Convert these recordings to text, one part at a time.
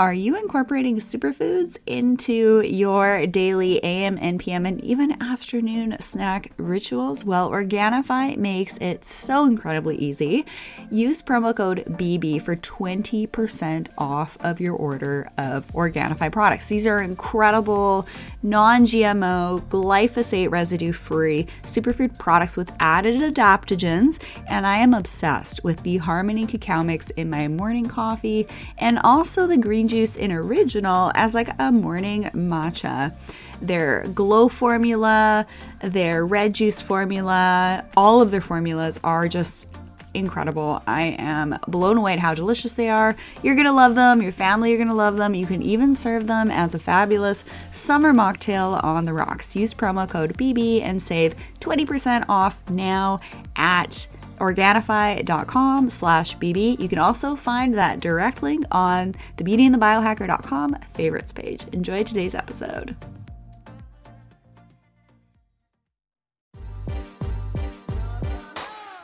Are you incorporating superfoods into your daily AM and PM and even afternoon snack rituals? Well, Organifi makes it so incredibly easy. Use promo code BB for 20% off of your order of Organifi products. These are incredible non-GMO, glyphosate residue-free superfood products with added adaptogens, and I am obsessed with the Harmony Cacao Mix in my morning coffee and also the green juice in original as like a morning matcha. Their glow formula, their red juice formula, all of their formulas are just incredible. I am blown away at how delicious they are. You're going to love them. Your family are going to love them. You can even serve them as a fabulous summer mocktail on the rocks. Use promo code BB and save 20% off now at Organifi.com/BB. You can also find that direct link on the beautyandthebiohacker.com favorites page. Enjoy today's episode.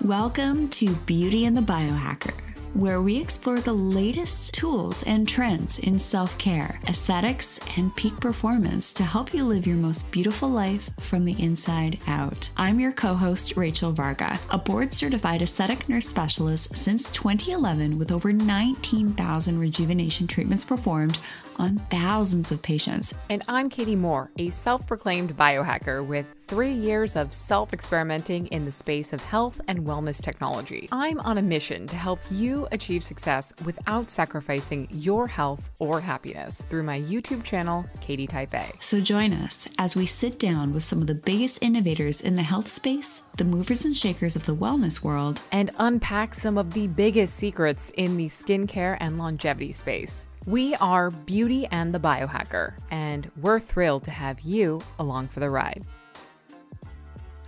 Welcome to Beauty and the Biohacker, where we explore the latest tools and trends in self-care, aesthetics, and peak performance to help you live your most beautiful life from the inside out. I'm your co-host, Rachel Varga, a board-certified aesthetic nurse specialist since 2011 with over 19,000 rejuvenation treatments performed on thousands of patients. And I'm Katie Moore, a self-proclaimed biohacker with 3 years of self-experimenting in the space of health and wellness technology. I'm on a mission to help you achieve success without sacrificing your health or happiness through my YouTube channel, Katie Type A. So join us as we sit down with some of the biggest innovators in the health space, the movers and shakers of the wellness world, and unpack some of the biggest secrets in the skincare and longevity space. We are Beauty and the Biohacker, and we're thrilled to have you along for the ride.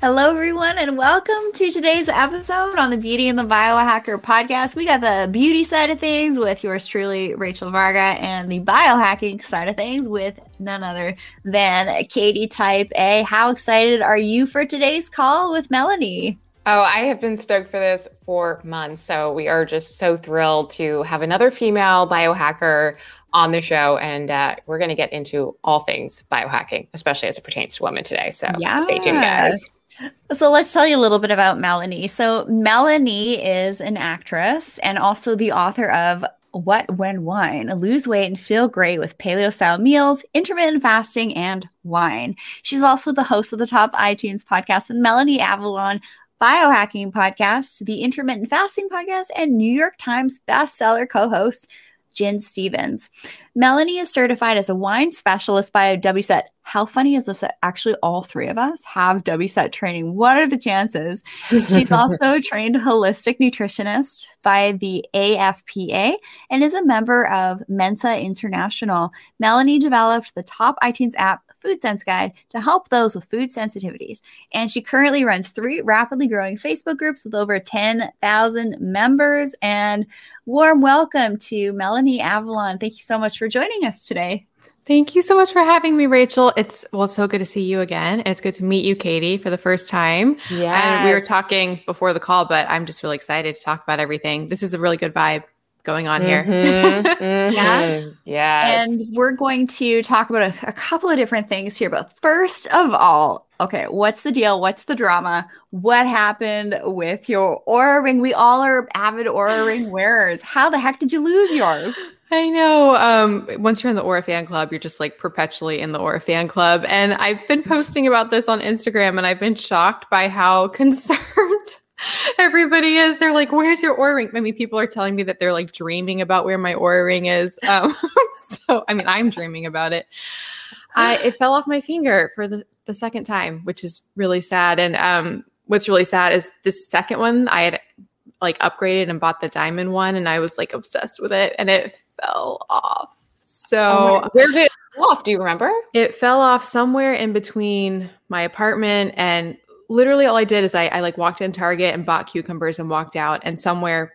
Hello, everyone, and welcome to today's episode on the Beauty and the Biohacker podcast. We got the beauty side of things with yours truly, Rachel Varga, and the biohacking side of things with none other than Katie Type A. How excited are you for today's call with Melanie? Oh, I have been stoked for this for months. So we are just so thrilled to have another female biohacker on the show. And we're going to get into all things biohacking, especially as it pertains to women today. So Stay tuned, guys. So let's tell you a little bit about Melanie. So Melanie is an actress and also the author of What, When, Wine, Lose Weight and Feel Great with Paleo-Style Meals, Intermittent Fasting, and Wine. She's also the host of the top iTunes podcast, The Melanie Avalon Biohacking Podcast, The Intermittent Fasting Podcast, and New York Times bestseller co-host, Gin Stephens. Melanie is certified as a wine specialist by WSET. How funny is this? Actually, all three of us have WSET training. What are the chances? She's also a trained holistic nutritionist by the AFPA and is a member of Mensa International. Melanie developed the top iTunes app, Food Sense Guide, to help those with food sensitivities. And she currently runs 3 rapidly growing Facebook groups with over 10,000 members. And warm welcome to Melanie Avalon. Thank you so much for joining us today. Thank you so much for having me, Rachel. It's so good to see you again. And it's good to meet you, Katie, for the first time. Yeah. And we were talking before the call, but I'm just really excited to talk about everything. This is a really good vibe going on here. Mm-hmm. Yeah. Yes. And we're going to talk about a couple of different things here. But first of all, okay, what's the deal? What's the drama? What happened with your Oura Ring? We all are avid Oura Ring wearers. How the heck did you lose yours? I know. Once you're in the Oura fan club, you're just like perpetually in the Oura fan club. And I've been posting about this on Instagram, and I've been shocked by how concerned everybody is. They're like, where's your Oura Ring? I mean, people are telling me that they're like dreaming about where my Oura Ring is. So, I mean, I'm dreaming about it. It fell off my finger for the second time, which is really sad. And what's really sad is this second one, I had like upgraded and bought the diamond one, and I was like obsessed with it, and it fell off. So where did it fall off? Do you remember? It fell off somewhere in between my apartment and literally all I did is I like walked in Target and bought cucumbers and walked out, and somewhere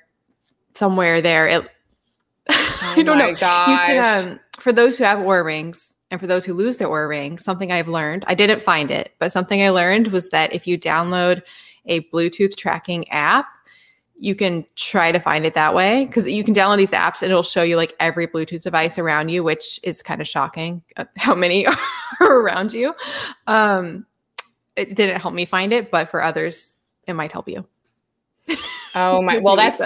there it, oh I don't know. Gosh. You can, for those who have Oura Rings and for those who lose their Oura Ring, something I've learned, I didn't find it, but something I learned was that if you download a Bluetooth tracking app, you can try to find it that way, because you can download these apps and it'll show you like every Bluetooth device around you, which is kind of shocking how many are around you. It didn't help me find it, but for others, it might help you. Oh my, well, that's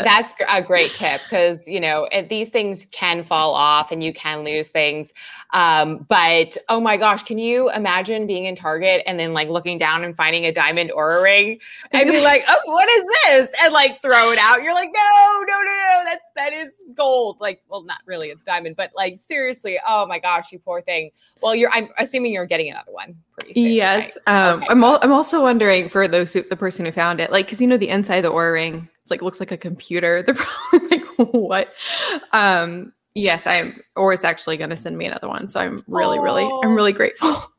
a great tip, because, you know, these things can fall off and you can lose things. But oh my gosh, can you imagine being in Target and then like looking down and finding a diamond Oura ring and be like, oh, what is this? And like throw it out. You're like, no, that is gold. Like, well, not really, it's diamond, but like seriously, oh my gosh, you poor thing. Well, I'm assuming you're getting another one pretty soon. Yes. Right? Okay. I'm also wondering for the person who found it, like, cause you know, the inside of the Oura ring, it's like, looks like a computer. They're probably like, what? Yes, or it's actually going to send me another one. So I'm really grateful.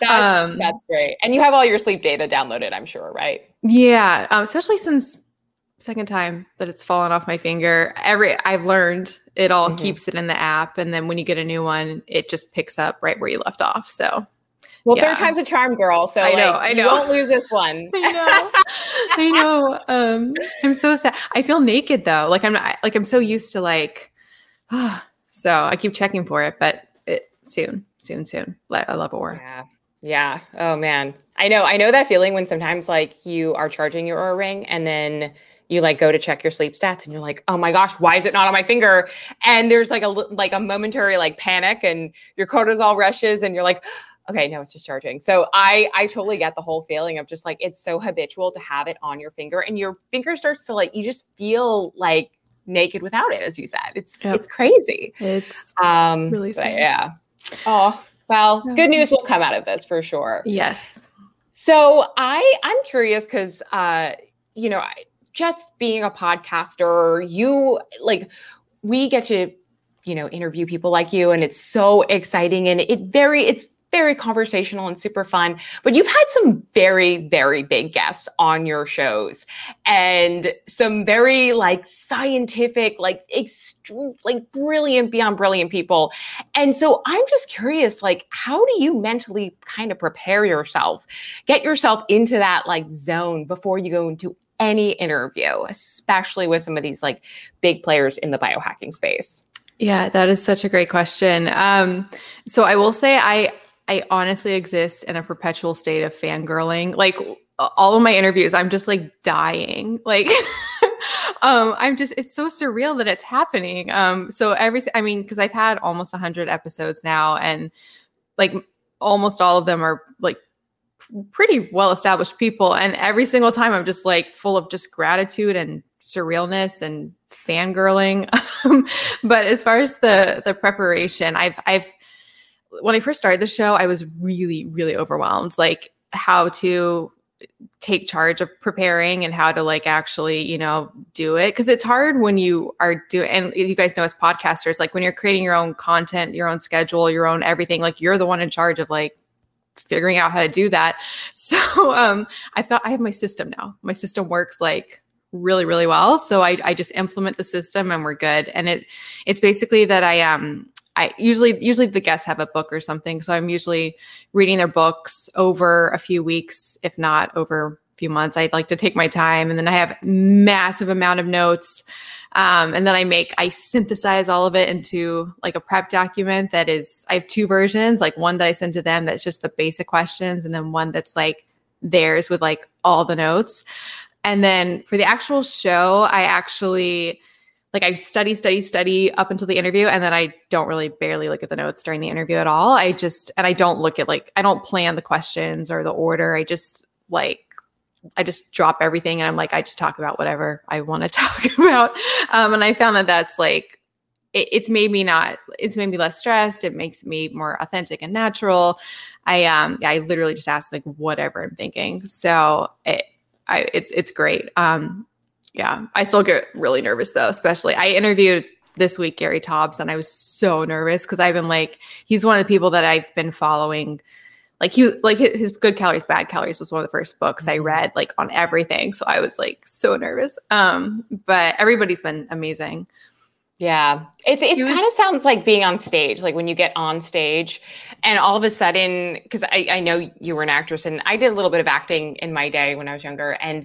That's great. And you have all your sleep data downloaded, I'm sure, right? Yeah. Especially since second time that it's fallen off my finger, I've learned it all keeps it in the app. And then when you get a new one, it just picks up right where you left off. So third time's a charm, girl. So I know. You won't lose this one. I know. I'm so sad. I feel naked though. Like I'm so used to like, so I keep checking for it, but soon. I love Oura. Yeah. Yeah. Oh man. I know that feeling when sometimes like you are charging your Oura ring and then you like go to check your sleep stats and you're like, oh my gosh, why is it not on my finger? And there's like a momentary like panic and your cortisol rushes and you're like, okay, no, it's just charging. So I totally get the whole feeling of just like, it's so habitual to have it on your finger and your finger starts to like, you just feel like naked without it. As you said, it's crazy. It's really sad. Yeah. Oh, well, no. Good news will come out of this for sure. Yes. So I'm curious because, you know, just being a podcaster, you like, we get to, you know, interview people like you and it's so exciting and it's very conversational and super fun, but you've had some very, very big guests on your shows and some very like scientific, like extreme, like brilliant, beyond brilliant people. And so I'm just curious, like, how do you mentally kind of prepare yourself, get yourself into that like zone before you go into any interview, especially with some of these like big players in the biohacking space? Yeah, that is such a great question. So I will say I honestly exist in a perpetual state of fangirling. Like all of my interviews, I'm just like dying. Like it's so surreal that it's happening. Cause I've had almost 100 episodes now and like almost all of them are like pretty well-established people. And every single time I'm just like full of just gratitude and surrealness and fangirling. But as far as the preparation, when I first started the show, I was really, really overwhelmed, like how to take charge of preparing and how to like actually, you know, do it. Cause it's hard when you are and you guys know as podcasters, like when you're creating your own content, your own schedule, your own everything, like you're the one in charge of like figuring out how to do that. So I thought I have my system now. My system works like really, really well. So I just implement the system and we're good. And it's basically that I usually the guests have a book or something. So I'm usually reading their books over a few weeks, if not over a few months. I'd like to take my time. And then I have massive amount of notes. And then I synthesize all of it into like a prep document that is, I have two versions, like one that I send to them that's just the basic questions. And then one that's like theirs with like all the notes. And then for the actual show, I actually like I study up until the interview. And then I don't really barely look at the notes during the interview at all. And I don't look at like, I don't plan the questions or the order. I just drop everything. And I'm like, I just talk about whatever I want to talk about. And I found that that's like, it's made me less stressed. It makes me more authentic and natural. I literally just ask like whatever I'm thinking. So it's great. Yeah, I still get really nervous though, especially I interviewed this week, Gary Taubes, and I was so nervous because I've been like, he's one of the people that I've been following. Like his Good Calories, Bad Calories was one of the first books I read like on everything. So I was like so nervous. But everybody's been amazing. Yeah. It kind of sounds like being on stage, like when you get on stage and all of a sudden, because I know you were an actress and I did a little bit of acting in my day when I was younger. And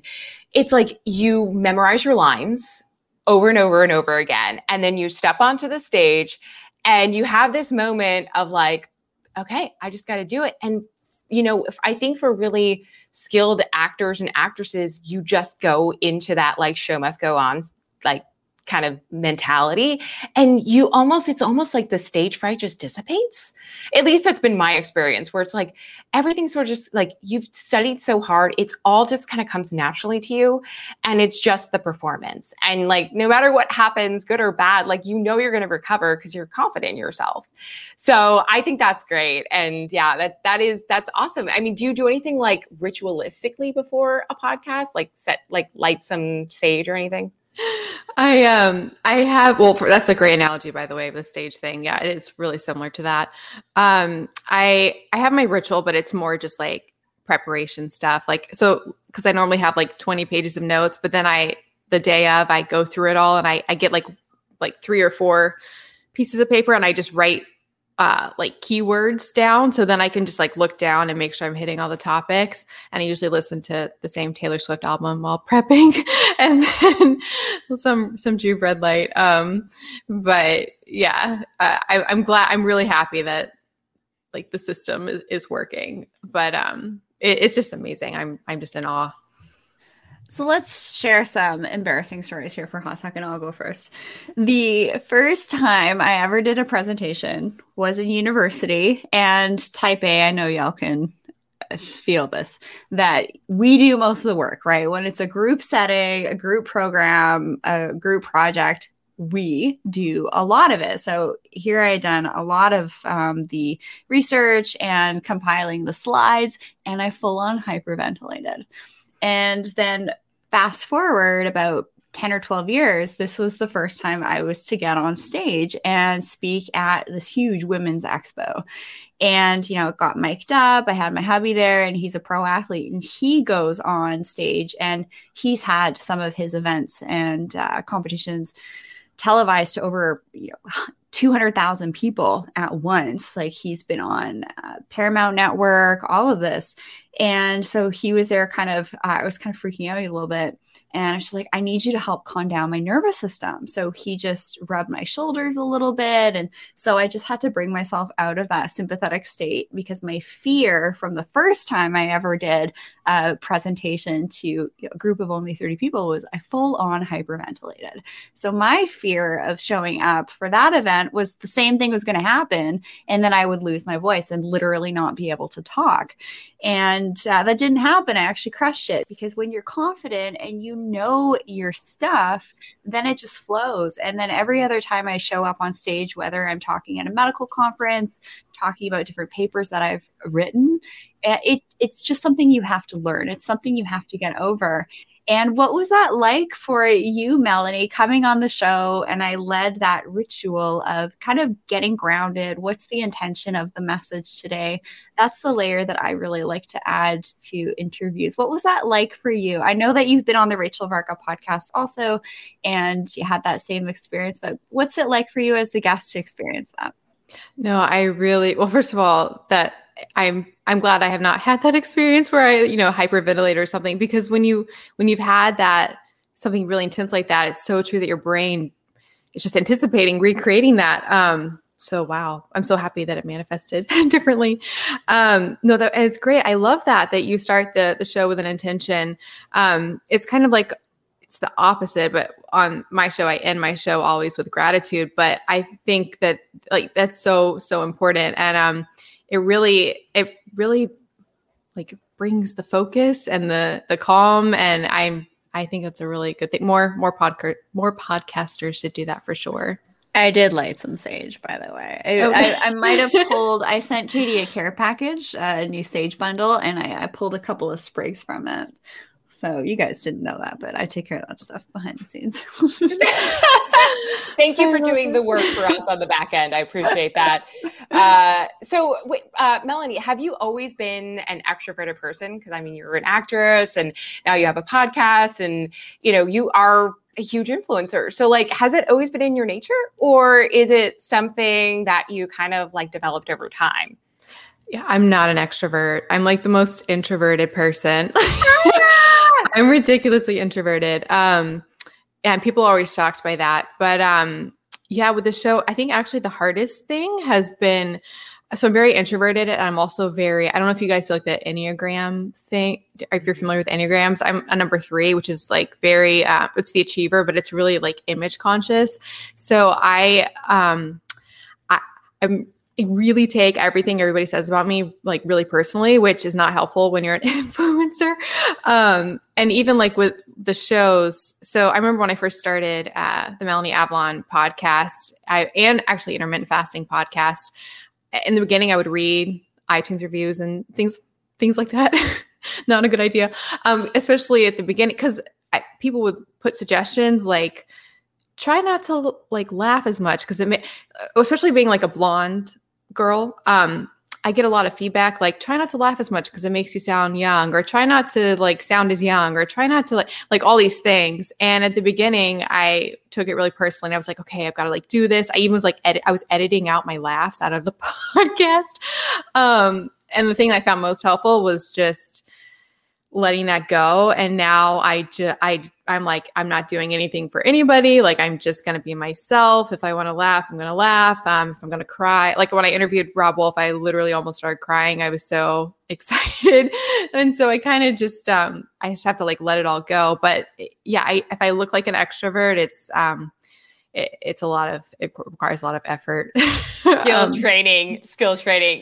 it's like you memorize your lines over and over and over again. And then you step onto the stage and you have this moment of like, okay, I just got to do it. And, you know, if, I think for really skilled actors and actresses, you just go into that like show must go on, like kind of mentality. And you almost, it's almost like the stage fright just dissipates. At least that's been my experience where it's like, everything's sort of just like, you've studied so hard. It's all just kind of comes naturally to you. And it's just the performance. And like, no matter what happens, good or bad, like, you know, you're going to recover because you're confident in yourself. So I think that's great. And yeah, that's awesome. I mean, do you do anything like ritualistically before a podcast, like light some sage or anything? That's a great analogy, by the way, of the stage thing. Yeah, it is really similar to that. I have my ritual, but it's more just like preparation stuff. Like, so, cause I normally have like 20 pages of notes, but then the day of, I go through it all and I get like 3 or 4 pieces of paper and I just write, like keywords down. So then I can just like look down and make sure I'm hitting all the topics. And I usually listen to the same Taylor Swift album while prepping and then some Juve Red Light. But yeah, I'm glad, I'm really happy that like the system is working, but it's just amazing. I'm just in awe. So let's share some embarrassing stories here for Hossack, and I'll go first. The first time I ever did a presentation was in university, and Type A, I know y'all can feel this, that we do most of the work, right? When it's a group setting, a group program, a group project, we do a lot of it. So here I had done a lot of the research and compiling the slides, and I full on hyperventilated. And then fast forward about 10 or 12 years, this was the first time I was to get on stage and speak at this huge women's expo. And, you know, it got mic'd up. I had my hubby there and he's a pro athlete and he goes on stage and he's had some of his events and competitions televised to over, 200,000 people at once. Like he's been on Paramount Network, all of this. And so he was there kind of, I was kind of freaking out a little bit. And I was just like, I need you to help calm down my nervous system. So he just rubbed my shoulders a little bit. And so I just had to bring myself out of that sympathetic state because my fear from the first time I ever did a presentation to a group of only 30 people was I full on hyperventilated. So my fear of showing up for that event was the same thing was going to happen. And then I would lose my voice and literally not be able to talk. And that didn't happen. I actually crushed it because when you're confident and you know your stuff, then it just flows. And then every other time I show up on stage, whether I'm talking at a medical conference, talking about different papers that I've written, it's just something you have to learn. It's something you have to get over. And what was that like for you, Melanie, coming on the show? And I led that ritual of kind of getting grounded. What's the intention of the message today? That's the layer that I really like to add to interviews. What was that like for you? I know that you've been on the Rachel Varga podcast also, and you had that same experience, but what's it like for you as the guest to experience that? No, well, first of all, that I'm glad I have not had that experience where I, hyperventilate or something, because when you've had that, something really intense like that, it's so true that your brain is just anticipating recreating that. So wow, I'm so happy that it manifested differently. And it's great. I love that you start the show with an intention. It's kind of like, it's the opposite, but on my show, I end my show always with gratitude. But I think that like, that's so, so important. And, it really like brings the focus and the calm. And I think that's a really good thing. More podcasters should do that for sure. I did light some sage, by the way. I might have pulled. I sent Katie a care package, a new sage bundle, and I pulled a couple of sprigs from it. So you guys didn't know that, but I take care of that stuff behind the scenes. Thank you for doing the work for us on the back end. I appreciate that. So wait, Melanie, have you always been an extroverted person? Because I mean, you were an actress and now you have a podcast and, you are a huge influencer. So like, has it always been in your nature, or is it something that you kind of like developed over time? Yeah, I'm not an extrovert. I'm like the most introverted person. I'm ridiculously introverted. And people are always shocked by that. But yeah, with the show, I think actually the hardest thing has been, so I'm very introverted, and I'm also very, I don't know if you guys do like the Enneagram thing, if you're familiar with Enneagrams. I'm a number 3, which is like very, it's the achiever, but it's really like image conscious. So I really take everything everybody says about me like really personally, which is not helpful when you're an influencer. And even like with the shows. So I remember when I first started the Melanie Avalon podcast, and actually Intermittent Fasting podcast, in the beginning, I would read iTunes reviews and things like that. Not a good idea. Especially at the beginning, because people would put suggestions like, try not to like laugh as much, because it may, especially being like a blonde girl, I get a lot of feedback like, try not to laugh as much because it makes you sound young, or try not to like sound as young, or try not to like all these things. And at the beginning, I took it really personally. And I was like, okay, I've got to like do this. I even was like, I was editing out my laughs out of the podcast. And the thing I found most helpful was just letting that go. And now I'm like, I'm not doing anything for anybody. Like, I'm just going to be myself. If I want to laugh, I'm going to laugh. If I'm going to cry, like when I interviewed Rob Wolf, I literally almost started crying. I was so excited. And so I kind of just, I just have to like, let it all go. But yeah, if I look like an extrovert, it's a lot of, it requires a lot of effort. Skill training.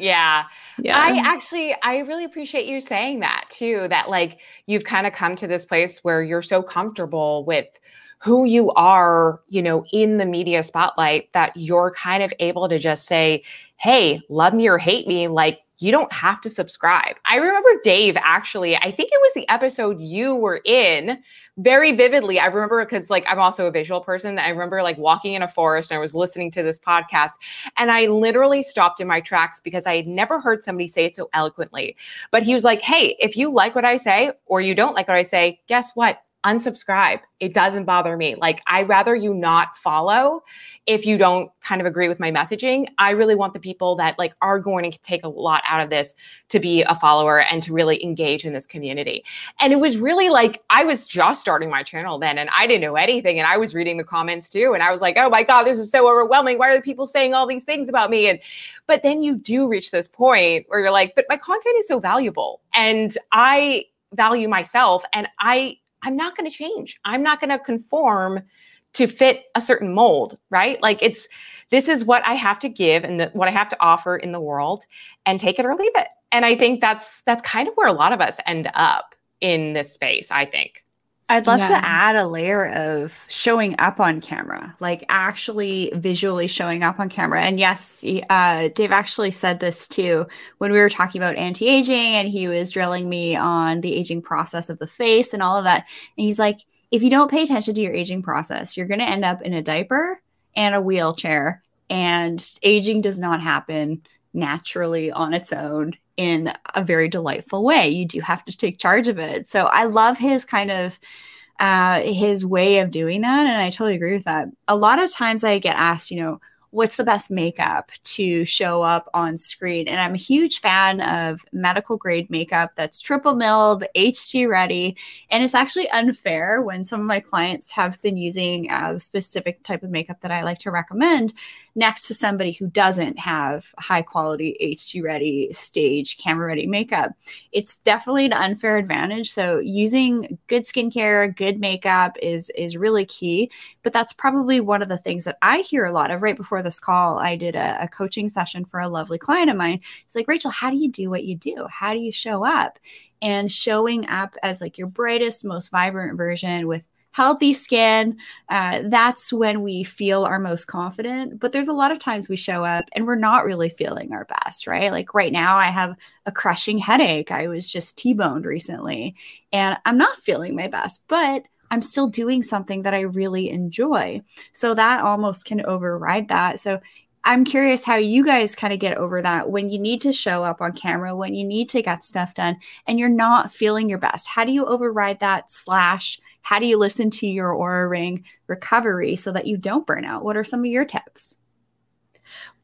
Yeah. Yeah. I really appreciate you saying that too, that like, you've kind of come to this place where you're so comfortable with who you are, you know, in the media spotlight, that you're kind of able to just say, hey, love me or hate me. Like, you don't have to subscribe. I remember Dave, actually, I think it was the episode you were in very vividly. I remember because like, I'm also a visual person. I remember like walking in a forest and I was listening to this podcast and I literally stopped in my tracks because I had never heard somebody say it so eloquently. But he was like, hey, if you like what I say or you don't like what I say, guess what? Unsubscribe. It doesn't bother me. Like, I'd rather you not follow if you don't kind of agree with my messaging. I really want the people that like are going to take a lot out of this to be a follower and to really engage in this community. And it was really like, I was just starting my channel then and I didn't know anything. And I was reading the comments too. And I was like, oh my God, this is so overwhelming. Why are the people saying all these things about me? But then you do reach this point where you're like, but my content is so valuable and I value myself and I'm not going to change. I'm not going to conform to fit a certain mold, right? Like this is what I have to give and what I have to offer in the world, and take it or leave it. And I think that's kind of where a lot of us end up in this space, I think. I'd love to add a layer of showing up on camera, like actually visually showing up on camera. And yes, Dave actually said this too when we were talking about anti-aging and he was drilling me on the aging process of the face and all of that. And he's like, if you don't pay attention to your aging process, you're going to end up in a diaper and a wheelchair, and aging does not happen naturally on its own in a very delightful way. You do have to take charge of it. So I love his kind of, his way of doing that. And I totally agree with that. A lot of times I get asked, you know, what's the best makeup to show up on screen? And I'm a huge fan of medical grade makeup that's triple milled, HT ready. And it's actually unfair when some of my clients have been using a specific type of makeup that I like to recommend next to somebody who doesn't have high quality HT ready, stage camera ready makeup. It's definitely an unfair advantage. So using good skincare, good makeup is really key. But that's probably one of the things that I hear a lot of right before this call. I did a coaching session for a lovely client of mine. It's like, Rachel, how do you do what you do? How do you show up? And showing up as like your brightest, most vibrant version with healthy skin, that's when we feel our most confident. But there's a lot of times we show up and we're not really feeling our best, right? Like right now I have a crushing headache. I was just T-boned recently and I'm not feeling my best, but I'm still doing something that I really enjoy. So that almost can override that. So I'm curious how you guys kind of get over that when you need to show up on camera, when you need to get stuff done and you're not feeling your best. How do you override that / how do you listen to your Oura Ring recovery so that you don't burn out? What are some of your tips?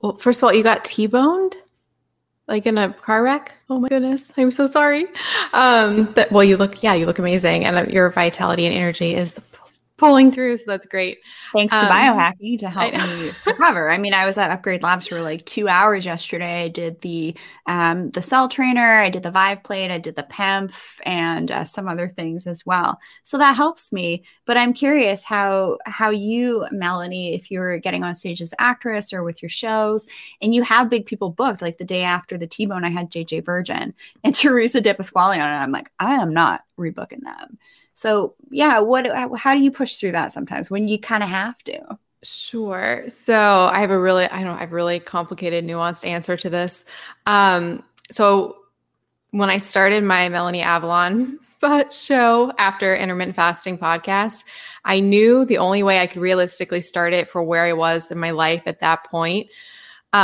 Well, first of all, you got T-boned like in a car wreck. Oh my goodness. I'm so sorry. You look amazing. And your vitality and energy is pulling through. So that's great. Thanks to biohacking to help me recover. I mean, I was at Upgrade Labs for like 2 hours yesterday. I did the Cell Trainer. I did the Vive Plate. I did the PEMF and some other things as well. So that helps me. But I'm curious how you, Melanie, if you're getting on stage as actress or with your shows and you have big people booked, like the day after the T-bone, I had JJ Virgin and Teresa DePasquale on it. I'm like, I am not rebooking them. So yeah, how do you push through that sometimes when you kind of have to? Sure. So I have a really complicated, nuanced answer to this. So when I started my Melanie Avalon show after Intermittent Fasting Podcast, I knew the only way I could realistically start it for where I was in my life at that point,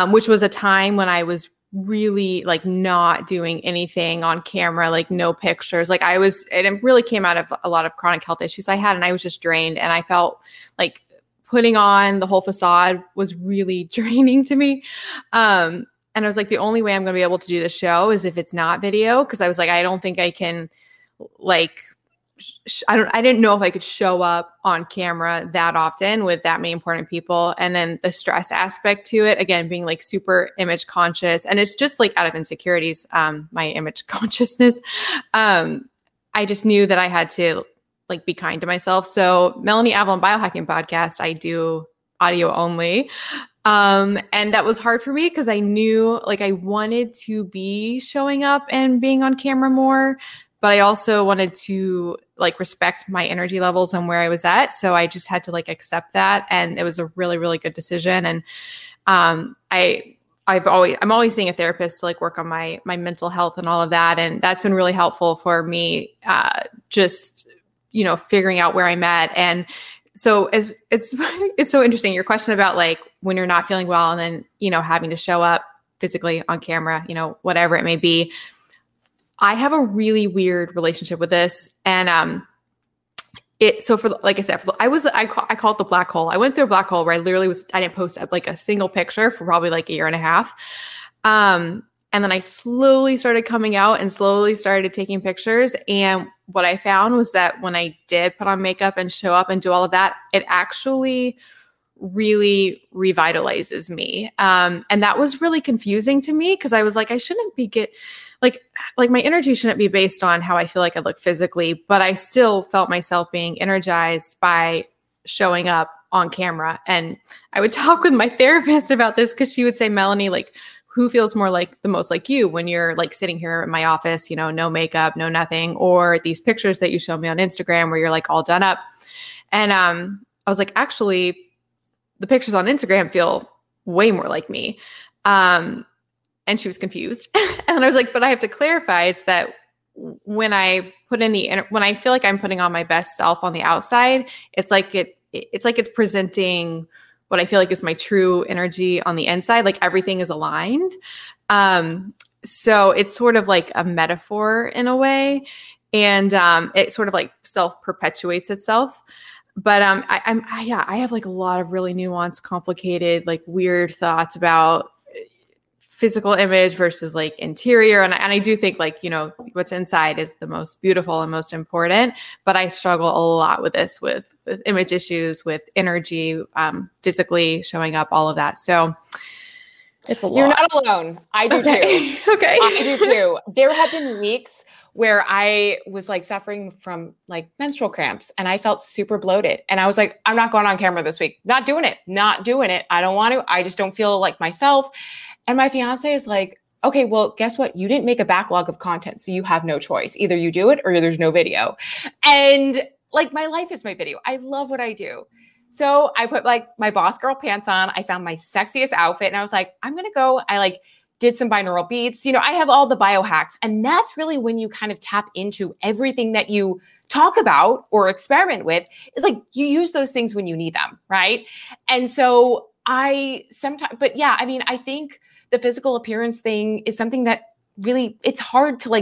which was a time when I was really like not doing anything on camera, like no pictures. Like it really came out of a lot of chronic health issues I had, and I was just drained. And I felt like putting on the whole facade was really draining to me. And I was like, the only way I'm going to be able to do the show is if it's not video. Cause I was like, I don't think I can I didn't know if I could show up on camera that often with that many important people. And then the stress aspect to it, again, being like super image conscious, and it's just like out of insecurities, my image consciousness. I just knew that I had to like be kind to myself. So Melanie Avalon Biohacking Podcast, I do audio only. And that was hard for me because I knew like I wanted to be showing up and being on camera more, but I also wanted to like respect my energy levels and where I was at. So I just had to like accept that. And it was a really, really good decision. And I'm always seeing a therapist to like work on my mental health and all of that. And that's been really helpful for me, just, you know, figuring out where I'm at. And so it's so interesting, your question about like when you're not feeling well and then, you know, having to show up physically on camera, you know, whatever it may be. I have a really weird relationship with this. And, I call it the black hole. I went through a black hole where I didn't post like a single picture for probably like a year and a half. And then I slowly started coming out and slowly started taking pictures. And what I found was that when I did put on makeup and show up and do all of that, it actually really revitalizes me. And that was really confusing to me because I was like, I shouldn't be like my energy shouldn't be based on how I feel like I look physically, but I still felt myself being energized by showing up on camera. And I would talk with my therapist about this because she would say, Melanie, like, who feels more like the most like you when you're like sitting here in my office, you know, no makeup, no nothing, or these pictures that you show me on Instagram where you're like all done up. And I was like, actually, the pictures on Instagram feel way more like me. And she was confused. And I was like, but I have to clarify. It's that when I feel like I'm putting on my best self on the outside, it's presenting what I feel like is my true energy on the inside. Like everything is aligned. So it's sort of like a metaphor in a way. And it sort of like self-perpetuates itself. But I have like a lot of really nuanced, complicated, like weird thoughts about physical image versus like interior. And I do think like, you know, what's inside is the most beautiful and most important, but I struggle a lot with this, with image issues, with energy, physically showing up, all of that. So it's a lot. You're not alone. I do too. Okay. I do too. There have been weeks where I was like suffering from like menstrual cramps and I felt super bloated. And I was like, I'm not going on camera this week. Not doing it. I don't want to. I just don't feel like myself. And my fiance is like, okay, well, guess what? You didn't make a backlog of content. So you have no choice. Either you do it or there's no video. And like my life is my video. I love what I do. So I put like my boss girl pants on. I found my sexiest outfit and I was like, I'm going to go. I like did some binaural beats. You know, I have all the biohacks. And that's really when you kind of tap into everything that you talk about or experiment with. It's like you use those things when you need them, right? And so I think the physical appearance thing is something that really, it's hard to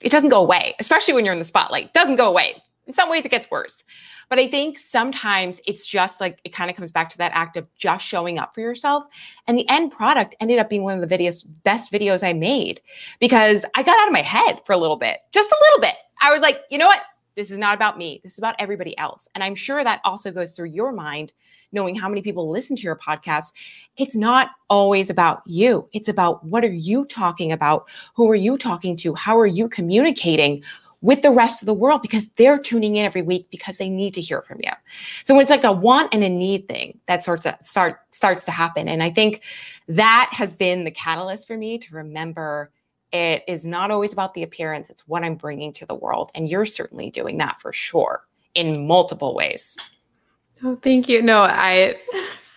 it doesn't go away, especially when you're in the spotlight. It doesn't go away. In some ways it gets worse. But I think sometimes it's just like, it kind of comes back to that act of just showing up for yourself. And the end product ended up being one of the best videos I made, because I got out of my head for a little bit, just a little bit. I was like, you know what? This is not about me. This is about everybody else. And I'm sure that also goes through your mind, knowing how many people listen to your podcast. It's not always about you. It's about, what are you talking about? Who are you talking to? How are you communicating with the rest of the world? Because they're tuning in every week because they need to hear from you. So when it's like a want and a need thing, that starts to happen. And I think that has been the catalyst for me to remember, it is not always about the appearance. It's what I'm bringing to the world. And you're certainly doing that for sure in multiple ways. Oh, thank you. No, that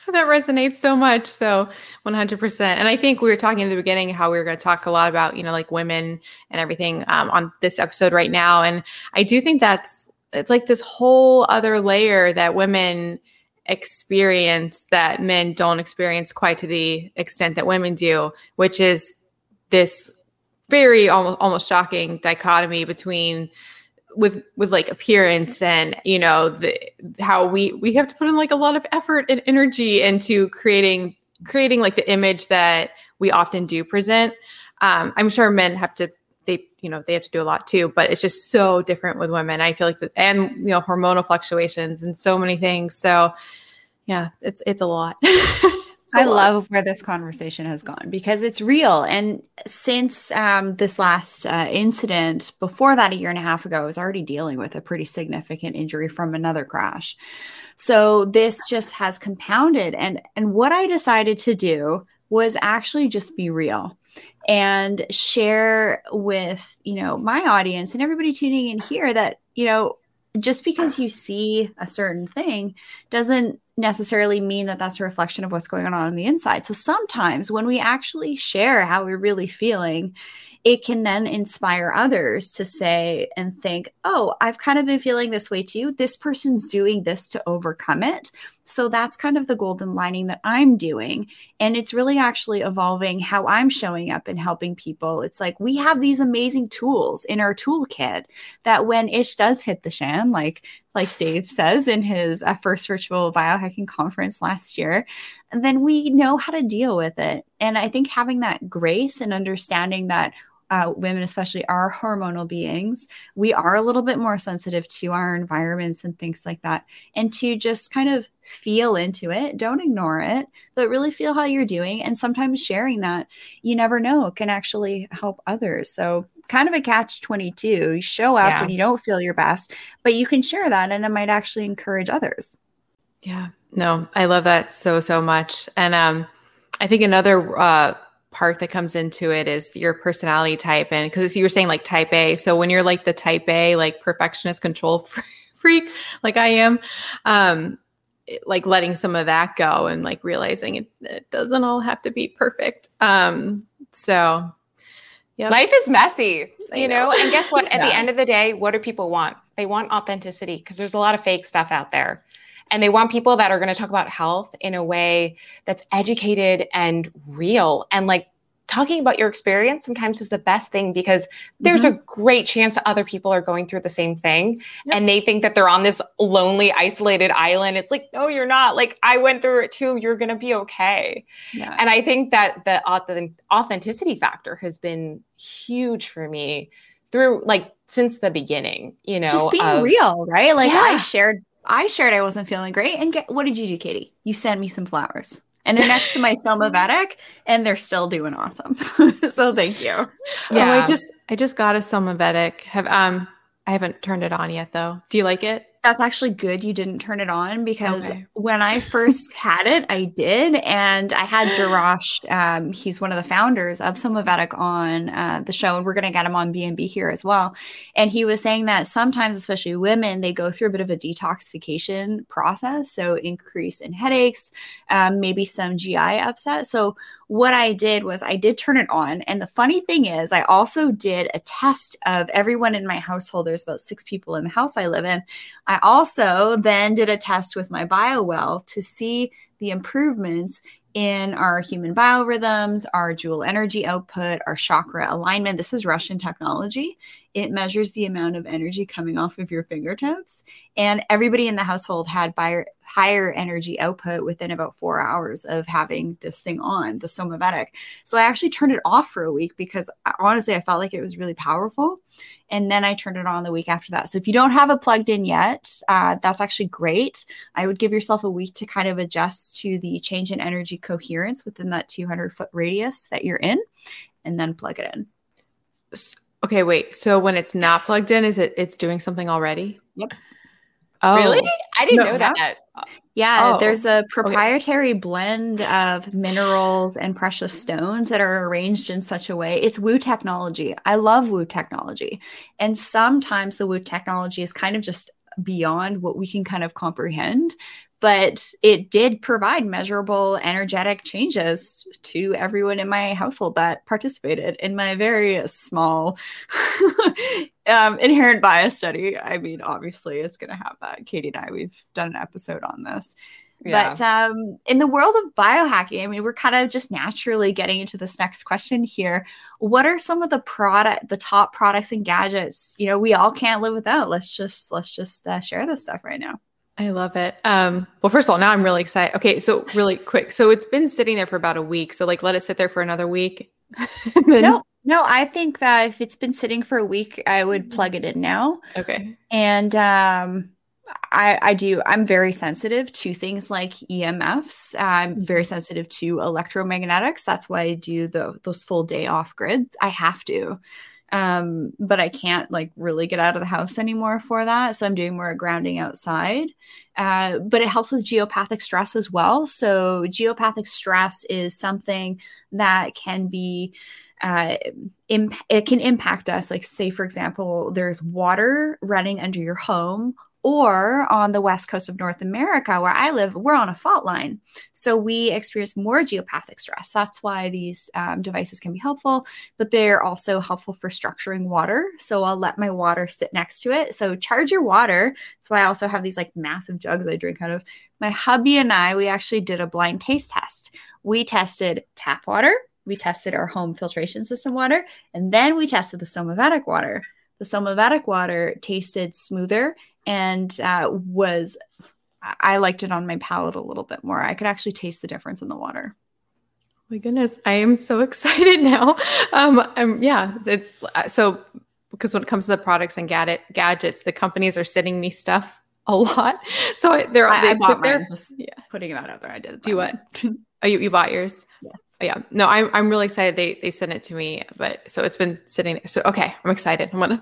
resonates so much. So 100%. And I think we were talking in the beginning how we were going to talk a lot about, women and everything on this episode right now. And I do think it's like this whole other layer that women experience that men don't experience quite to the extent that women do, which is this very almost shocking dichotomy between with like appearance and, how we have to put in like a lot of effort and energy into creating like the image that we often do present. I'm sure men they have to do a lot too, but it's just so different with women. I feel like that, and hormonal fluctuations and so many things. So yeah, it's a lot. I love where this conversation has gone, because it's real. And since this last incident, before that, a year and a half ago, I was already dealing with a pretty significant injury from another crash. So this just has compounded. And what I decided to do was actually just be real and share with, my audience and everybody tuning in here that, just because you see a certain thing doesn't necessarily mean that that's a reflection of what's going on the inside. So sometimes when we actually share how we're really feeling, it can then inspire others to say and think, oh, I've kind of been feeling this way too. This person's doing this to overcome it. So that's kind of the golden lining that I'm doing. And it's really actually evolving how I'm showing up and helping people. It's like, we have these amazing tools in our toolkit that when ish does hit the shan, like Dave says in his first virtual biohacking conference last year, then we know how to deal with it. And I think having that grace and understanding that women especially are hormonal beings. We are a little bit more sensitive to our environments and things like that. And to just kind of feel into it, don't ignore it, but really feel how you're doing. And sometimes sharing that, you never know, can actually help others. So kind of a catch-22. You show up when you don't feel your best, but you can share that and it might actually encourage others. Yeah, no, I love that so, so much. And I think another part that comes into it is your personality type. And because you were saying like type A. So when you're like the type A, like perfectionist control freak, like I am, like letting some of that go and like realizing it doesn't all have to be perfect. So yeah, life is messy, and guess what? At the end of the day, what do people want? They want authenticity, because there's a lot of fake stuff out there. And they want people that are going to talk about health in a way that's educated and real. And like talking about your experience sometimes is the best thing, because there's a great chance that other people are going through the same thing. Yep. And they think that they're on this lonely, isolated island. It's like, no, you're not. Like, I went through it too. You're going to be okay. Yeah. And I think that the authenticity factor has been huge for me through like since the beginning, just being real, right? Like I shared I wasn't feeling great. And what did you do, Katie? You sent me some flowers. And they're next to my Somavedic, and they're still doing awesome. So thank you. Yeah. Oh, I just got a Somavedic. I haven't turned it on yet though. Do you like it? That's actually good you didn't turn it on, because when I first had it, I did. And I had Jarash, he's one of the founders of Somavedic, on the show, and we're going to get him on B&B here as well. And he was saying that sometimes, especially women, they go through a bit of a detoxification process. So increase in headaches, maybe some GI upset. So what I did was I did turn it on. And the funny thing is I also did a test of everyone in my household. There's about 6 people in the house I live in. I also then did a test with my BioWell to see the improvements in our human biorhythms, our joule energy output, our chakra alignment. This is Russian technology. It measures the amount of energy coming off of your fingertips. And everybody in the household had higher energy output within about 4 hours of having this thing on, the Somavedic. So I actually turned it off for a week because honestly, I felt like it was really powerful. And then I turned it on the week after that. So if you don't have it plugged in yet, that's actually great. I would give yourself a week to kind of adjust to the change in energy coherence within that 200-foot radius that you're in, and then plug it in. Okay, wait. So when it's not plugged in, it's doing something already? Yep. Oh. Really? I didn't know that. Yeah, there's a proprietary blend of minerals and precious stones that are arranged in such a way. It's woo technology. I love woo technology. And sometimes the woo technology is kind of just beyond what we can kind of comprehend, but it did provide measurable energetic changes to everyone in my household that participated in my very small inherent bias study. I mean, obviously it's going to have that. Katie and I, we've done an episode on this. Yeah. But in the world of biohacking, I mean, we're kind of just naturally getting into this next question here. What are some of the top products and gadgets, you know, we all can't live without? Let's just share this stuff right now. I love it. Well, first of all, now I'm really excited. Okay. So really quick. So it's been sitting there for about a week. So like, let it sit there for another week. No, I think that if it's been sitting for a week, I would plug it in now. Okay. And, I'm very sensitive to things like EMFs. I'm very sensitive to electromagnetics. That's why I do those full day off grids. I have to. But I can't like really get out of the house anymore for that. So I'm doing more grounding outside. But it helps with geopathic stress as well. So geopathic stress is something that can be it can impact us. Like say, for example, there's water running under your home. Or on the west coast of North America, where I live, we're on a fault line. So we experience more geopathic stress. That's why these devices can be helpful, but they're also helpful for structuring water. So I'll let my water sit next to it. So charge your water. That's why I also have these like massive jugs I drink out of. My hubby and I, we actually did a blind taste test. We tested tap water. We tested our home filtration system water. And then we tested the Somavedic water. The Somavedic water tasted smoother and I liked it on my palate a little bit more. I could actually taste the difference in the water. Oh my goodness, I am so excited now. So because when it comes to the products and gadgets, the companies are sending me stuff a lot. So they sit there. Just putting that out there. I did. Do what? Oh, you bought yours? Yes. Oh, yeah. No, I'm really excited. They sent it to me, but so it's been sitting there. So okay, I'm excited. I'm gonna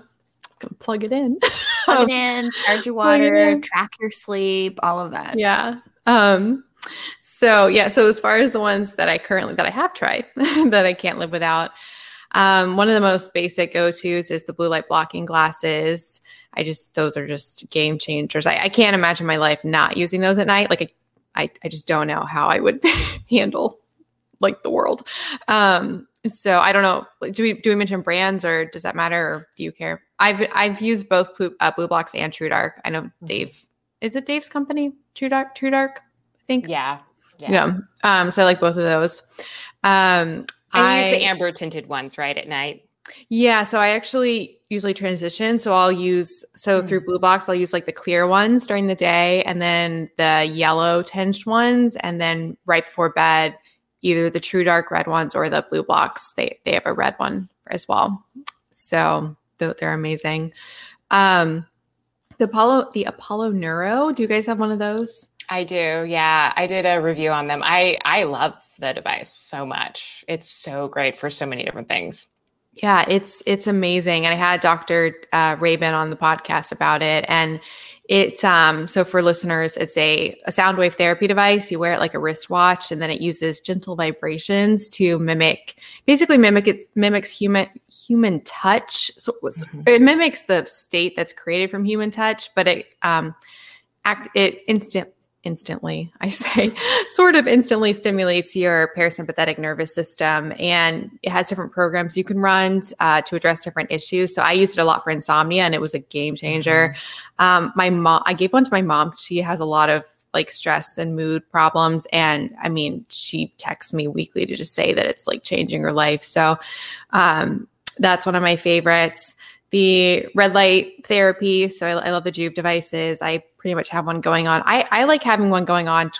plug it in. Plug it in, charge your water, track your sleep, all of that. Yeah. So as far as the ones that I have tried that I can't live without, one of the most basic go-tos is the blue light blocking glasses. Those are just game changers. I can't imagine my life not using those at night. Like I just don't know how I would handle like the world. So I don't know. Do we mention brands or does that matter? Or do you care? I've used both Blue Blocks and True Dark. I know Dave. Is it Dave's company? True Dark. I think. Yeah. So I like both of those. I use the amber tinted ones right at night. Yeah. So I actually usually transition. So I'll use, through Blue Blocks, I'll use like the clear ones during the day and then the yellow tinged ones. And then right before bed, either the True Dark red ones or the Blue Blocks. They have a red one as well. So they're amazing. The Apollo Neuro. Do you guys have one of those? I do. Yeah. I did a review on them. I love the device so much. It's so great for so many different things. Yeah, it's amazing. And I had Dr. Rabin on the podcast about it. And it's, so for listeners, it's a sound wave therapy device. You wear it like a wristwatch, and then it uses gentle vibrations to mimics human touch. So it mimics the state that's created from human touch, but it instantly, I say, sort of instantly stimulates your parasympathetic nervous system. And it has different programs you can run to address different issues. So I used it a lot for insomnia, and it was a game changer. My mom, I gave one to my mom. She has a lot of like stress and mood problems. And I mean, she texts me weekly to just say that it's like changing her life. So that's one of my favorites. The red light therapy. So I love the Juve devices. I pretty much have one going on. I like having one going on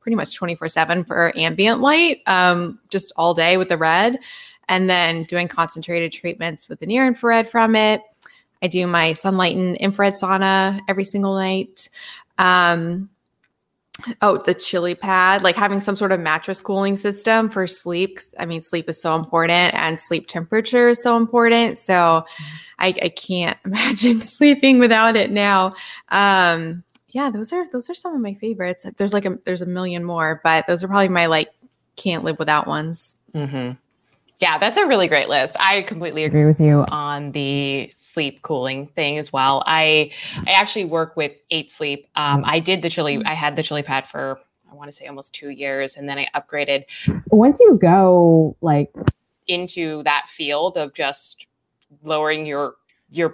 pretty much 24/7 for ambient light, just all day with the red, and then doing concentrated treatments with the near infrared from it. I do my sunlight and infrared sauna every single night. The chili pad, like having some sort of mattress cooling system for sleep. I mean, sleep is so important, and sleep temperature is so important. So I can't imagine sleeping without it now. Yeah, those are some of my favorites. There's a million more, but those are probably my like can't live without ones. Mm-hmm. Yeah, that's a really great list. I completely agree with you on the sleep cooling thing as well. I actually work with 8 Sleep. I had the chili pad for, I want to say almost 2 years, and then I upgraded. Once you go like into that field of just lowering your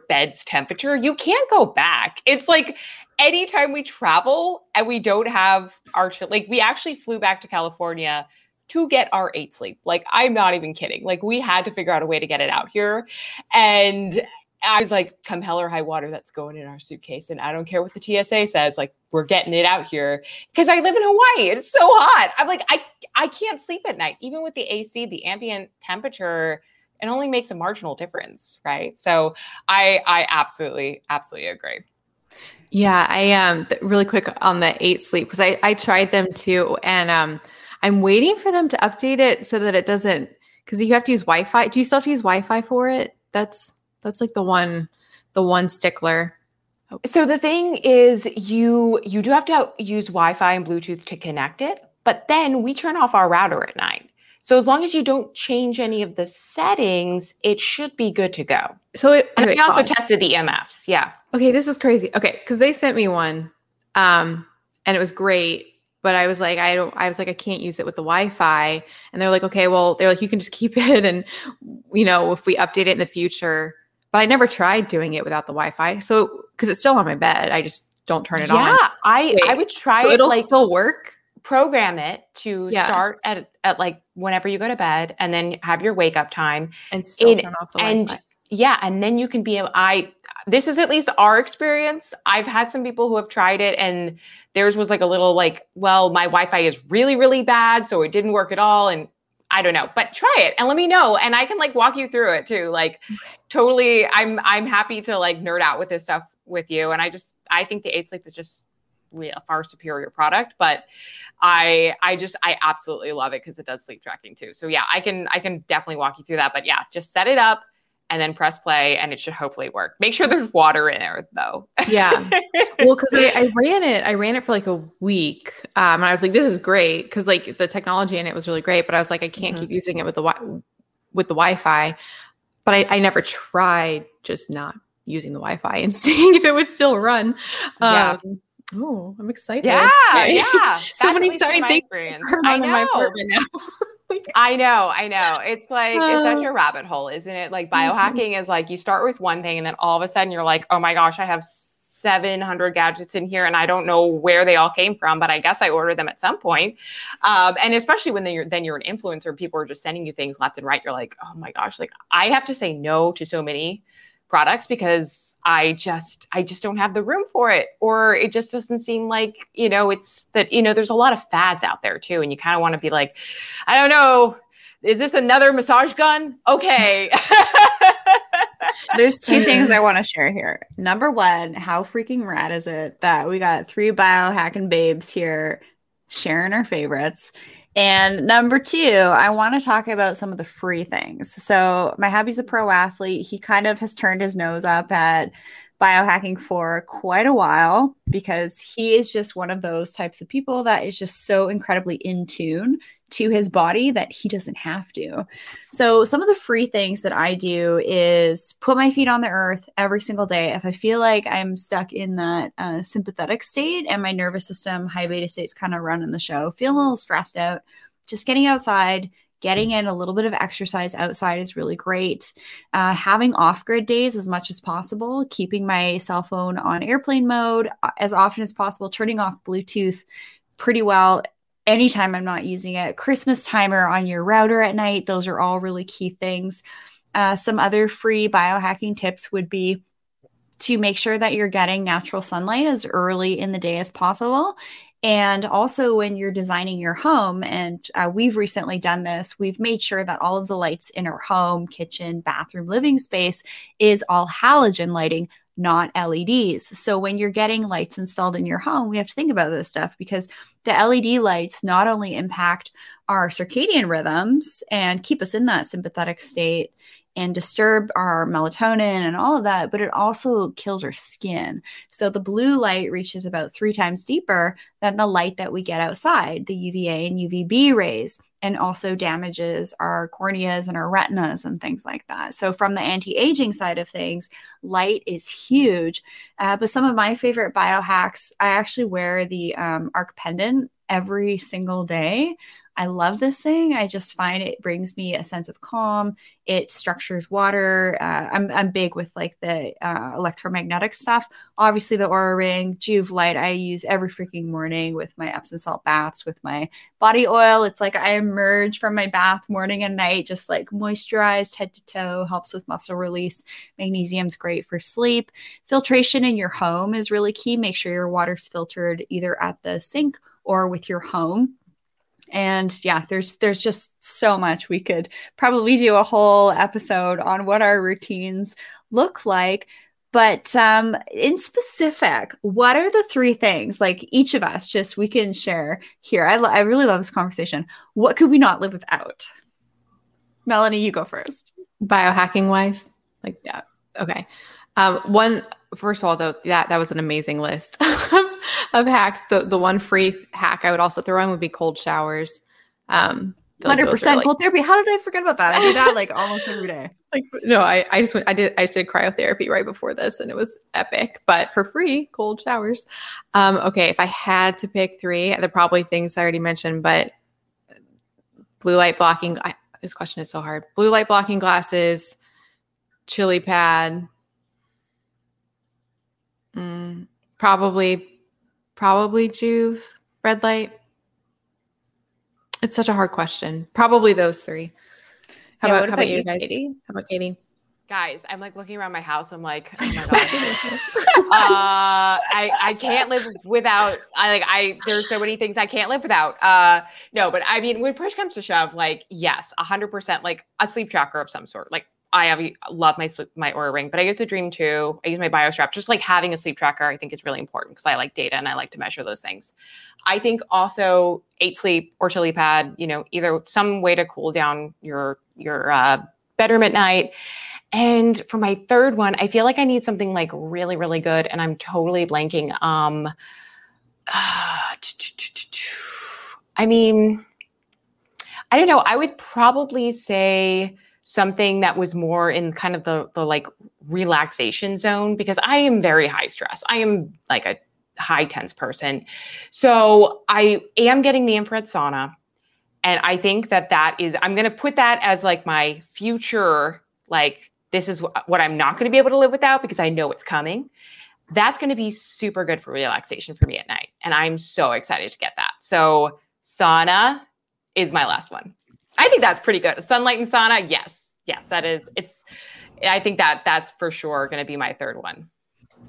bed's temperature, you can't go back. It's like anytime we travel and we don't have our, like we actually flew back to California to get our 8 Sleep. Like, I'm not even kidding. Like, we had to figure out a way to get it out here. And I was like, come hell or high water, that's going in our suitcase. And I don't care what the TSA says. Like, we're getting it out here because I live in Hawaii. It's so hot. I'm like, I can't sleep at night. Even with the AC, the ambient temperature, it only makes a marginal difference, right? So I absolutely, absolutely agree. Yeah, I am really quick on the 8 Sleep because I tried them too. And, I'm waiting for them to update it so that it doesn't, because you have to use Wi-Fi. Do you still have to use Wi-Fi for it? That's like the one stickler. Oh. So the thing is you do have to use Wi-Fi and Bluetooth to connect it, but then we turn off our router at night. So as long as you don't change any of the settings, it should be good to go. So I also tested the EMFs. Yeah. Okay. This is crazy. Okay. Because they sent me one and it was great. But I was like, I can't use it with the Wi-Fi. And they're like, okay, well, they're like, you can just keep it. And, you know, if we update it in the future, but I never tried doing it without the Wi-Fi. So, cause it's still on my bed. I just don't turn it on. Yeah. I would try. So it'll like, still work. Program it to start at like whenever you go to bed and then have your wake up time and still turn off the Wi-Fi. Yeah. And then you can be, this is at least our experience. I've had some people who have tried it and theirs was like a little like, well, my Wi-Fi is really, really bad. So it didn't work at all. And I don't know, but try it and let me know. And I can like walk you through it too. Like totally. I'm happy to like nerd out with this stuff with you. And I think the 8 Sleep is just a far superior product, but I absolutely love it because it does sleep tracking too. So yeah, I can definitely walk you through that, but yeah, just set it up. And then press play and it should hopefully work. Make sure there's water in there though. Yeah. Well, cause I ran it for like a week. And I was like, this is great. Cause like the technology in it was really great, but I was like, I can't keep using it with the Wi-Fi, but I never tried just not using the Wi-Fi and seeing if it would still run. Oh, I'm excited. Yeah. So many exciting things going on in my apartment now. I know. It's like, it's such a rabbit hole, isn't it? Like biohacking is like, you start with one thing and then all of a sudden you're like, oh my gosh, I have 700 gadgets in here and I don't know where they all came from, but I guess I ordered them at some point. And especially when then you're an influencer, people are just sending you things left and right. You're like, oh my gosh, like I have to say no to so many products because I just don't have the room for it. Or it just doesn't seem like, you know, it's that, you know, there's a lot of fads out there too. And you kind of want to be like, I don't know, is this another massage gun? Okay. There's two things I want to share here. Number one, how freaking rad is it that we got three biohacking babes here sharing our favorites. And number two, I want to talk about some of the free things. So my hubby's a pro athlete. He kind of has turned his nose up at biohacking for quite a while because he is just one of those types of people that is just so incredibly in tune to his body that he doesn't have to. So some of the free things that I do is put my feet on the earth every single day. If I feel like I'm stuck in that sympathetic state and my nervous system, high beta state's kind of running the show, feeling a little stressed out, just getting outside, getting in a little bit of exercise outside is really great. Having off-grid days as much as possible, keeping my cell phone on airplane mode as often as possible, turning off Bluetooth pretty well anytime I'm not using it. Christmas timer on your router at night. Those are all really key things. Some other free biohacking tips would be to make sure that you're getting natural sunlight as early in the day as possible. And also when you're designing your home, and we've recently done this, we've made sure that all of the lights in our home, kitchen, bathroom, living space is all halogen lighting, not LEDs. So when you're getting lights installed in your home, we have to think about this stuff because the LED lights not only impact our circadian rhythms and keep us in that sympathetic state and disturb our melatonin and all of that, but it also kills our skin. So the blue light reaches about 3 times deeper than the light that we get outside, the UVA and UVB rays, and also damages our corneas and our retinas and things like that. So from the anti-aging side of things, light is huge. But some of my favorite biohacks, I actually wear the ARC pendant every single day. I love this thing. I just find it brings me a sense of calm. It structures water. I'm big with like the electromagnetic stuff. Obviously the Oura Ring, Juve light I use every freaking morning with my Epsom salt baths, with my body oil. It's like I emerge from my bath morning and night, just like moisturized head to toe, helps with muscle release. Magnesium's great for sleep. Filtration in your home is really key. Make sure your water's filtered either at the sink or with your home. And yeah, there's just so much. We could probably do a whole episode on what our routines look like. But in specific, what are the 3 things like each of us just we can share here? I really love this conversation. What could we not live without? Melanie, you go first. Biohacking wise? Like, yeah. Okay. First of all, though, that was an amazing list of hacks. The one free hack I would also throw in would be cold showers. 100% cold therapy. How did I forget about that? I do that like almost every day. Like, no, I did cryotherapy right before this, and it was epic. But for free, cold showers. Okay, if I had to pick 3, they're probably things I already mentioned, but blue light blocking. This question is so hard. Blue light blocking glasses, chili pad. Probably Juve, red light. It's such a hard question. Probably those 3. How about you guys? Katie? How about Katie? Guys, I'm like looking around my house. I'm like, oh my God. I can't live without. There's so many things I can't live without. No, but I mean, when push comes to shove, like, yes, 100%, like a sleep tracker of some sort, like. I love my Oura Ring, but I use the Dream too. I use my BioStrap. Just like having a sleep tracker, I think is really important because I like data and I like to measure those things. I think also 8 Sleep or Chili Pad, either some way to cool down your bedroom at night. And for my third one, I feel like I need something like really, really good. And I'm totally blanking. I mean, I don't know. I would probably say something that was more in kind of the like relaxation zone, because I am very high stress. I am like a high tense person. So I am getting the infrared sauna. And I think that is, I'm going to put that as like my future, like this is what I'm not going to be able to live without because I know it's coming. That's going to be super good for relaxation for me at night. And I'm so excited to get that. So sauna is my last one. I think that's pretty good. Sunlight and sauna. Yes, that is. I think that's for sure going to be my third one.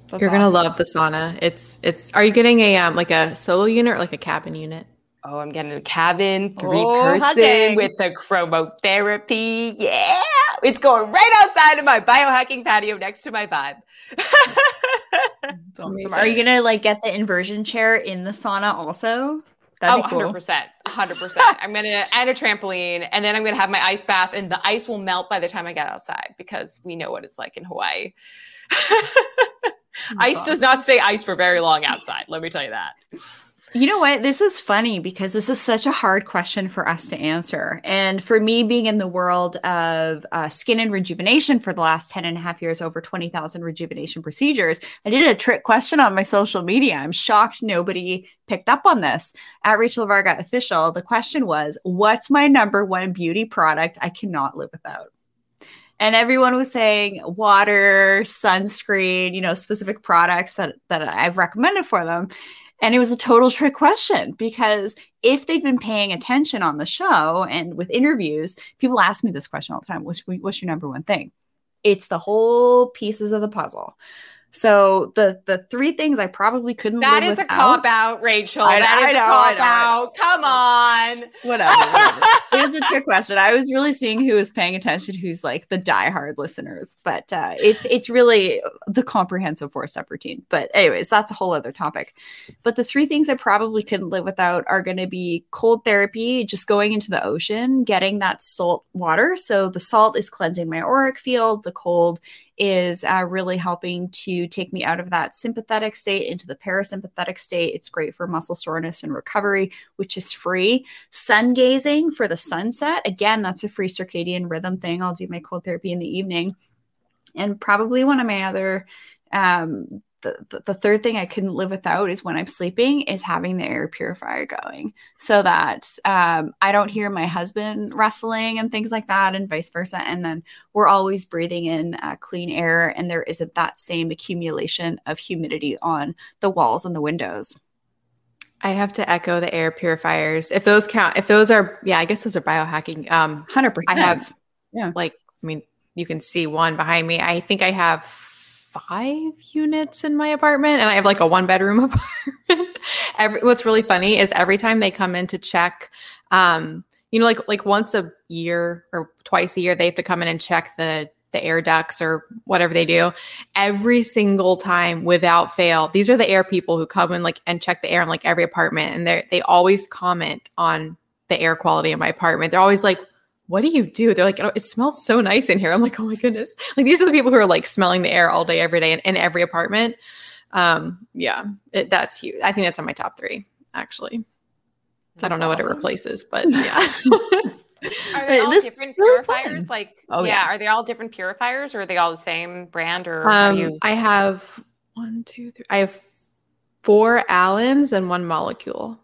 That's You're going to love the sauna. Are you getting a, like a solo unit or like a cabin unit? Oh, I'm getting a cabin, 3-person with the chromotherapy. Yeah. It's going right outside of my biohacking patio next to my vibe. Awesome. Are you going to like get the inversion chair in the sauna also? That'd be cool. 100%. 100%. I'm going to add a trampoline, and then I'm going to have my ice bath, and the ice will melt by the time I get outside because we know what it's like in Hawaii. Ice does not stay ice for very long outside. Let me tell you that. You know what? This is funny because this is such a hard question for us to answer. And for me, being in the world of skin and rejuvenation for the last 10 and a half years, over 20,000 rejuvenation procedures, I did a trick question on my social media. I'm shocked nobody picked up on this. At Rachel Varga Official, the question was, what's my number one beauty product I cannot live without? And everyone was saying water, sunscreen, you know, specific products that I've recommended for them. And it was a total trick question because if they'd been paying attention on the show and with interviews, people ask me this question all the time. What's your number one thing? It's the whole pieces of the puzzle. So the three things I probably couldn't live without. That is a cop-out, Rachel. That is a cop-out. Come on. Whatever. It was a trick question. I was really seeing who was paying attention, who's like the diehard listeners. But it's really the comprehensive four-step routine. But anyways, that's a whole other topic. But the three things I probably couldn't live without are going to be cold therapy, just going into the ocean, getting that salt water. So the salt is cleansing my auric field. The cold is really helping to take me out of that sympathetic state into the parasympathetic state. It's great for muscle soreness and recovery, which is free. Sun gazing for the sunset. Again, that's a free circadian rhythm thing. I'll do my cold therapy in the evening. And probably one of my other, the third thing I couldn't live without is when I'm sleeping is having the air purifier going so that I don't hear my husband wrestling and things like that and vice versa. And then we're always breathing in clean air and there isn't that same accumulation of humidity on the walls and the windows. I have to echo the air purifiers. If those count, if those are, yeah, I guess those are biohacking. 100%. I have you can see one behind me. I think I have 5 units in my apartment and I have like a 1-bedroom apartment. What's really funny is every time they come in to check, like once a year or twice a year, they have to come in and check the air ducts or whatever they do every single time without fail. These are the air people who come in like and check the air in like every apartment. And they always comment on the air quality in my apartment. They're always like, what do you do? They're like, oh, it smells so nice in here. I'm like, oh my goodness. Like these are the people who are like smelling the air all day, every day in every apartment. That's huge. I think that's on my top 3 actually. That's I don't know awesome. What it replaces, but yeah. Are they all different purifiers? Are they all different purifiers or are they all the same brand? Or I have 1, 2, 3. I have 4 Allens and 1 Molecule.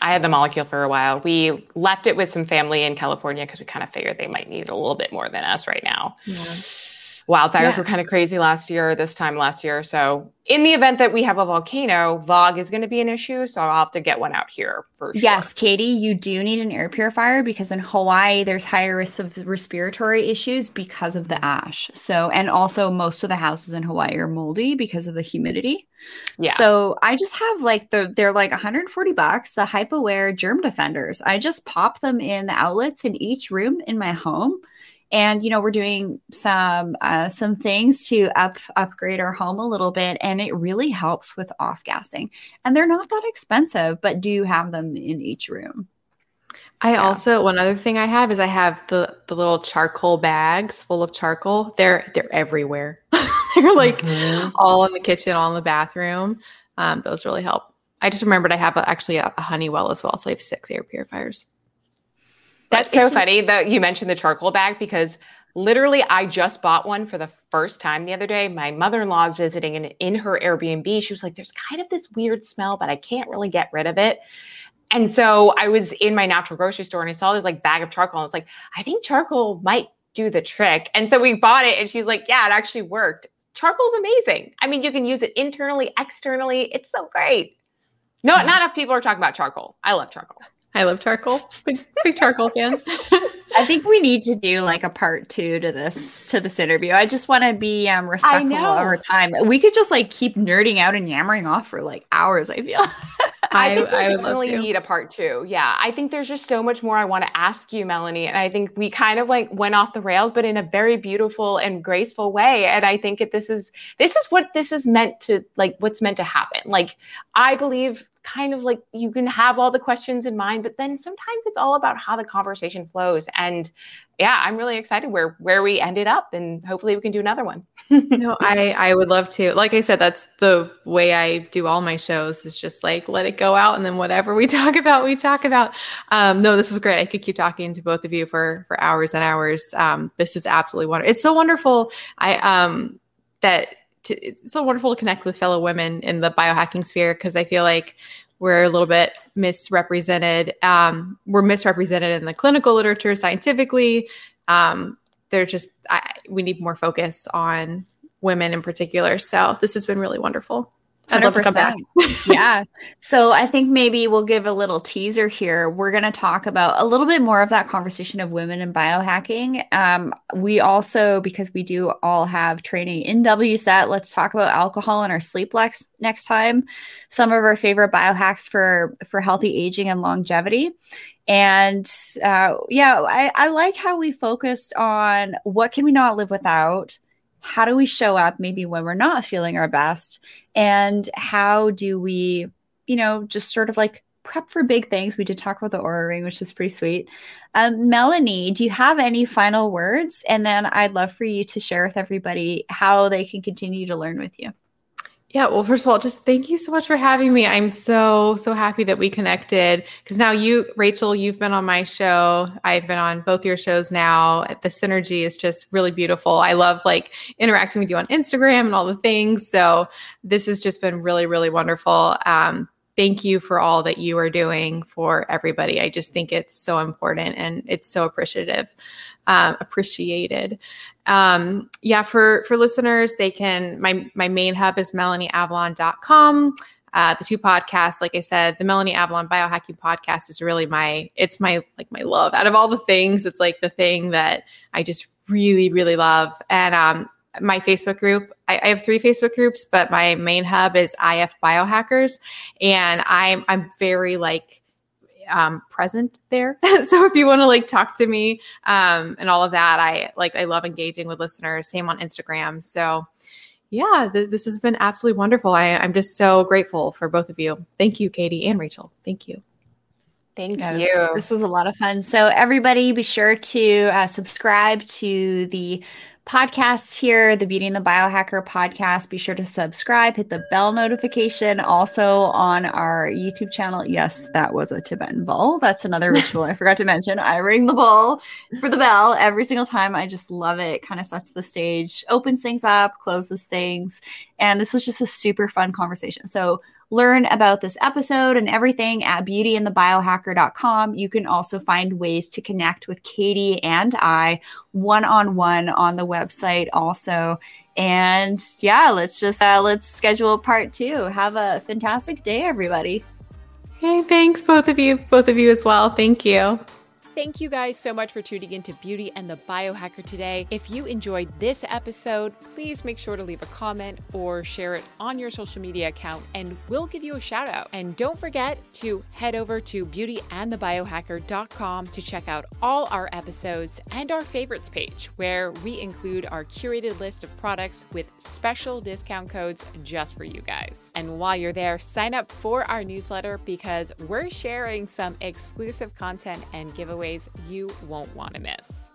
I had the Molecule for a while. We left it with some family in California because we kind of figured they might need it a little bit more than us right now. Yeah. Wildfires were kind of crazy last year, this time last year. So in the event that we have a volcano, VOG is going to be an issue. So I'll have to get one out here for sure. Yes, Katie, you do need an air purifier because in Hawaii, there's higher risk of respiratory issues because of the ash. So, and also most of the houses in Hawaii are moldy because of the humidity. Yeah. So I just have like they're like $140, the HypoAir germ defenders. I just pop them in the outlets in each room in my home. And, you know, we're doing some things to upgrade our home a little bit. And it really helps with off-gassing. And they're not that expensive, but do have them in each room. One other thing I have is I have the little charcoal bags full of charcoal. They're everywhere. They're like all in the kitchen, all in the bathroom. Those really help. I just remembered I have a Honeywell as well. So I have 6 air purifiers. That's so funny that you mentioned the charcoal bag because literally I just bought one for the first time the other day. My mother-in-law is visiting and in her Airbnb, she was like, there's kind of this weird smell, but I can't really get rid of it. And so I was in my natural grocery store and I saw this like bag of charcoal. And I was like, I think charcoal might do the trick. And so we bought it and she's like, yeah, it actually worked. Charcoal's amazing. I mean, you can use it internally, externally. It's so great. No, not enough people are talking about charcoal. I love charcoal. Big charcoal fan. I think we need to do like a part 2 to this interview. I just want to be respectful of our time. We could just like keep nerding out and yammering off for like hours, I feel. I think we definitely need a part 2. Yeah. I think there's just so much more I want to ask you, Melanie. And I think we kind of like went off the rails, but in a very beautiful and graceful way. And I think this is what this is meant to like, what's meant to happen. Like I believe kind of like you can have all the questions in mind, but then sometimes it's all about how the conversation flows. And yeah, I'm really excited where we ended up, and hopefully we can do another one. No, I would love to. Like I said, that's the way I do all my shows, is just like, let it go out. And then whatever we talk about, we talk about. No, this is great. I could keep talking to both of you for hours and hours. This is absolutely wonderful. It's so wonderful. It's so wonderful to connect with fellow women in the biohacking sphere, because I feel like we're a little bit misrepresented. We're misrepresented in the clinical literature, scientifically. We need more focus on women in particular. So this has been really wonderful. I'd 100%. Love to come back. Yeah. So I think maybe we'll give a little teaser here. We're going to talk about a little bit more of that conversation of women in biohacking. We also, because we do all have training in WSET, let's talk about alcohol and our sleep next time. Some of our favorite biohacks for healthy aging and longevity. And I like how we focused on what can we not live without. How do we show up maybe when we're not feeling our best? And how do we, just sort of like prep for big things? We did talk about the Oura Ring, which is pretty sweet. Melanie, do you have any final words? And then I'd love for you to share with everybody how they can continue to learn with you. Yeah. Well, first of all, just thank you so much for having me. I'm so, so happy that we connected, because now you, Rachel, you've been on my show. I've been on both your shows now. The synergy is just really beautiful. I love interacting with you on Instagram and all the things. So this has just been really, really wonderful. Thank you for all that you are doing for everybody. I just think it's so important, and it's so appreciated. For listeners, they can, my main hub is melanieavalon.com. The two podcasts, like I said, the Melanie Avalon Biohacking Podcast is really my love out of all the things. It's the thing that I just really, really love. And, my Facebook group, I have 3 Facebook groups, but my main hub is IF Biohackers. And I'm very present there. So if you want to talk to me, and all of that, I love engaging with listeners, same on Instagram. So yeah, this has been absolutely wonderful. I'm just so grateful for both of you. Thank you, Katie and Rachel. Thank you. Thank you. This was a lot of fun. So everybody, be sure to subscribe to the podcasts here, the Beauty and the Biohacker podcast. Be sure to subscribe, hit the bell notification, also on our YouTube channel. Yes, that was a Tibetan bowl. That's another ritual I forgot to mention. I ring the bowl for the bell every single time. I just love it. Kind of sets the stage, opens things up, closes things. And this was just a super fun conversation. So learn about this episode and everything at beautyandthebiohacker.com. You can also find ways to connect with Katie and I one-on-one on the website also. And yeah, let's schedule part 2. Have a fantastic day, everybody. Hey, thanks both of you as well. Thank you. Thank you guys so much for tuning into Beauty and the Biohacker today. If you enjoyed this episode, please make sure to leave a comment or share it on your social media account, and we'll give you a shout out. And don't forget to head over to beautyandthebiohacker.com to check out all our episodes and our favorites page, where we include our curated list of products with special discount codes just for you guys. And while you're there, sign up for our newsletter, because we're sharing some exclusive content and giveaways you won't want to miss.